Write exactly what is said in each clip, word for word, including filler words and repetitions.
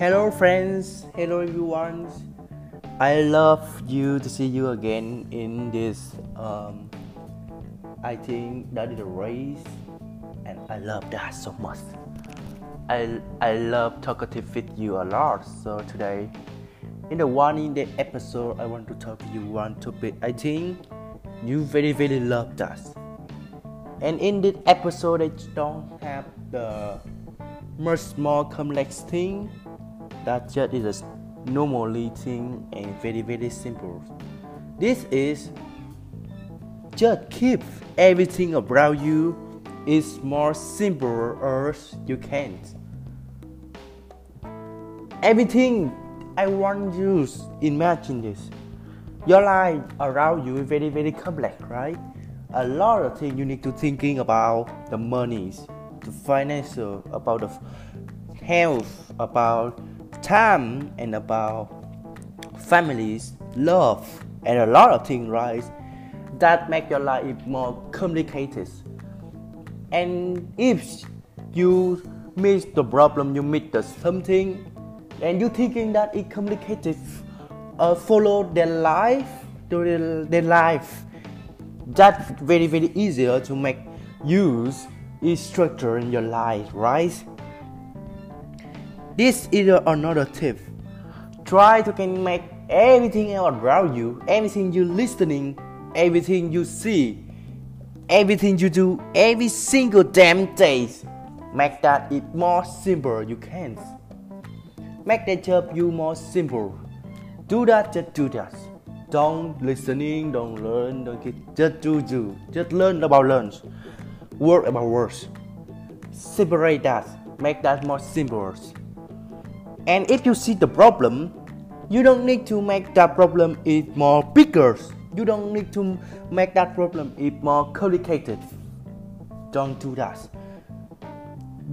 Hello friends, hello everyone. I love you to see you again in this um, I think that is a race, and I love that so much. I, I love talkative with you a lot. So today in the one in the episode I want to talk to you one topic I think you very very love that. And in this episode I don't have the much more complex thing. That just is a normally thing and very very simple. This is just keep everything around you is more simple as you can. Everything I want you to imagine this. Your life around you is very very complex, right? A lot of things you need to thinking about the monies, the financial, about the health, about time, and about families, love, and a lot of things, right? That make your life more complicated. And if you miss the problem, you miss the something, and you thinking that it complicated, uh, follow their life, their, their life. That's very very easier to make use is structure in your life, right? This is another tip. Try to can make everything around you, everything you listening, everything you see, everything you do, every single damn day, make that it more simple you can. Make that job you more simple. Do that, just do that. Don't listening, don't learn, don't get, just do do. Just learn about learn, word about words. Separate that, make that more simple. And if you see the problem, you don't need to make that problem is more bigger. You don't need to make that problem is more complicated. Don't do that.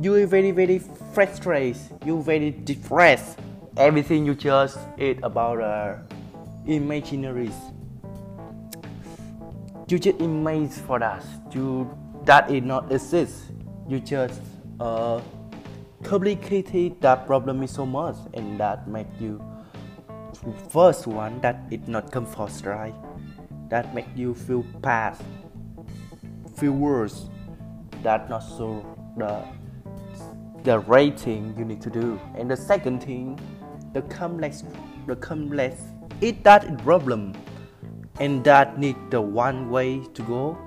You are very very frustrated. You are very depressed. Everything you just is about uh, imaginaries. You just imagine for that. You that it not exists. You just uh. complicated that problem is so much, and that make you first one that it not come first, right? That make you feel bad, feel worse. That not so the the right thing you need to do. And the second thing, the complex, the complex is that problem, and that need the one way to go.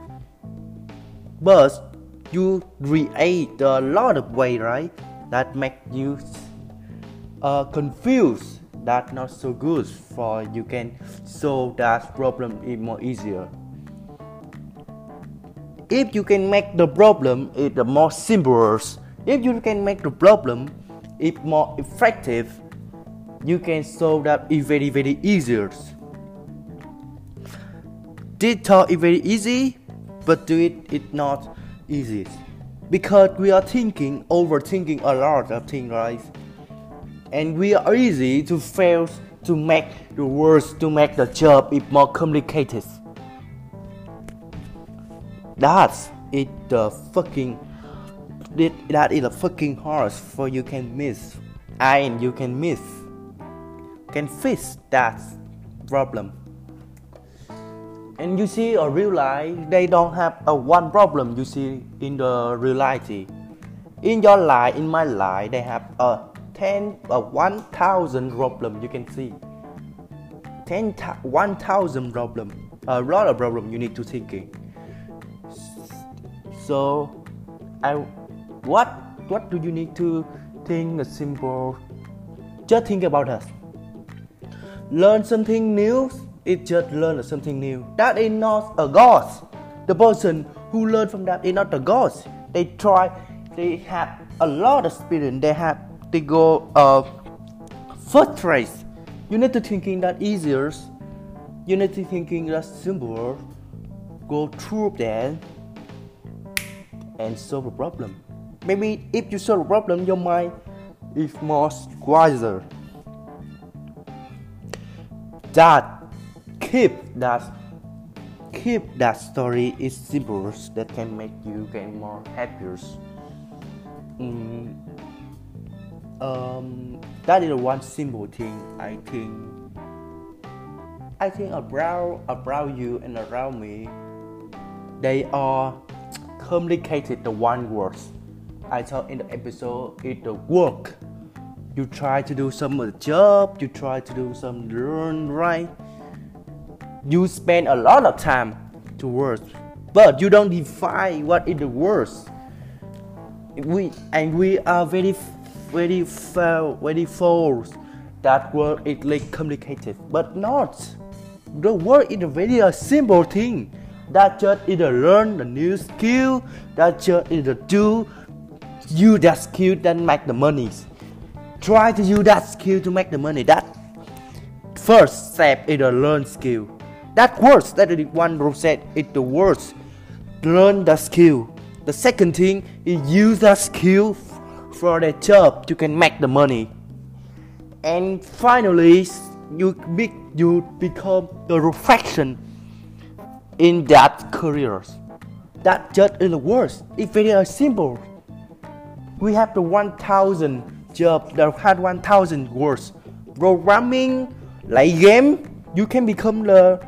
But you create a lot of way, right? That make you uh, confused. That not so good for you can solve that problem is more easier. If you can make the problem it the more simple, if you can make the problem it more effective, you can solve that it very very easier. This talk is very easy, but do it it not easy. Because we are thinking, overthinking a lot of things, right? And we are easy to fail, to make the words, to make the job it more complicated. That's it the fucking, that is a fucking hard for you can miss. I and you can miss, can fix that problem. And you see a real life, they don't have a one problem you see in the reality. In your life, in my life, they have a ten, a one thousand problem you can see. Ten, one thousand problem, a lot of problem you need to thinking. So, I, what, what do you need to think? A simple, just think about us. Learn something new. It just learn something new. That is not a god. The person who learn from that is not a god. They try. They have a lot of experience. They have. They go uh, first race. You need to thinking that easier. You need to thinking that simpler. Go through that and solve a problem. Maybe if you solve a problem, your mind is more wiser. That. Keep that, keep that story is simple. That can make you get more happier. Mm. Um, that is one simple thing. I think, I think around around you and around me, they are complicated. The one words I told in the episode is the work. You try to do some of the job. You try to do some learn right. You spend a lot of time to work, but you don't define what is the work. We and we are very. Very far, very false. That word is like complicated, but not. The word is a very uh, simple thing. That just is to learn a new skill. That just is to do use that skill then make the money. Try to use that skill to make the money. That first step is to learn skill. That word that is one process is the word learn the skill. The second thing is use that skill for the job you can make the money, and finally you be, you become the reflection in that career. That just is the worst. It's very simple. We have the one thousand jobs that had one thousand words. Programming, like game, you can become the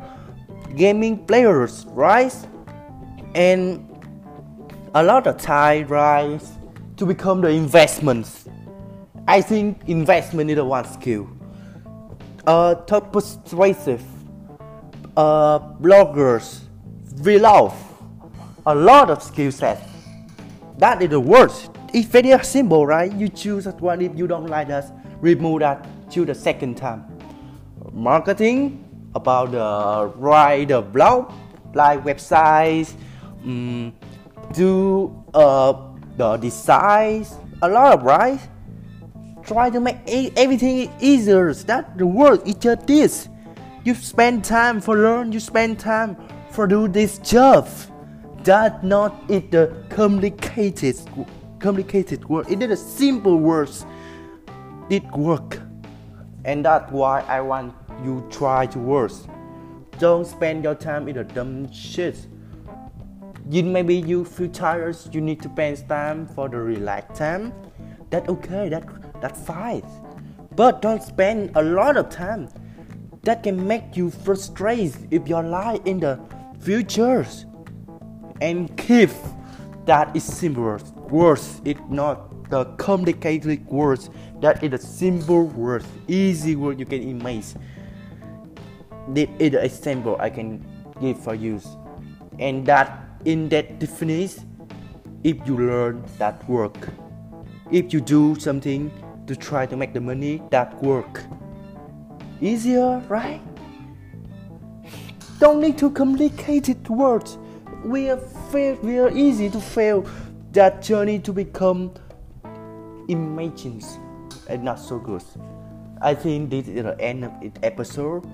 gaming players, right? And a lot of time, right? To become the investments. I think investment is the one skill. Uh, top persuasive, uh, bloggers, vlog, a lot of skill sets. That is the worst. It's very simple, right? You choose that one. If you don't like that, remove that. Choose the second time. Marketing, about the write the blog, like websites, um, do uh. the design, a lot of right. Try to make a- everything easier. That the work is just this. You spend time for learn. You spend time for do this job. That not it the complicated, complicated work. It is the simple words. Did work, and that's why I want you try to work. Don't spend your time in the dumb shit. You, maybe you feel tired, you need to spend time for the relax time. That's okay, that, that's fine. But don't spend a lot of time. That can make you frustrated if your life in the future. And keep that is simple words. It's not the complicated words. That is a simple word, easy word you can imagine. This is the example I can give for you. And that in that definition, if you learn that work, if you do something to try to make the money, that work easier, right? Don't need to complicated words. We are fail, we are easy to fail that journey to become imagines and not so good. I think this is the end of the episode.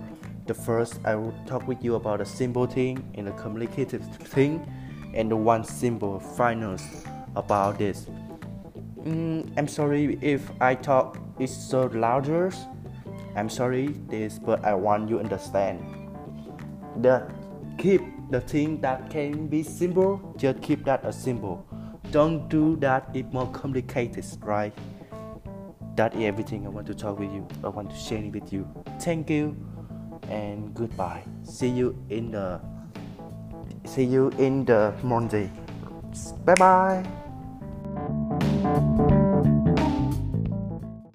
The first, I will talk with you about a simple thing and a complicated thing, and the one simple finals about this. Mm, I'm sorry if I talk it's so louder. I'm sorry this, but I want you understand. The keep the thing that can be simple, just keep that a simple. Don't do that it's more complicated, right? That is everything I want to talk with you. I want to share it with you. Thank you. And goodbye. See you in the see you in the Monday. Bye bye.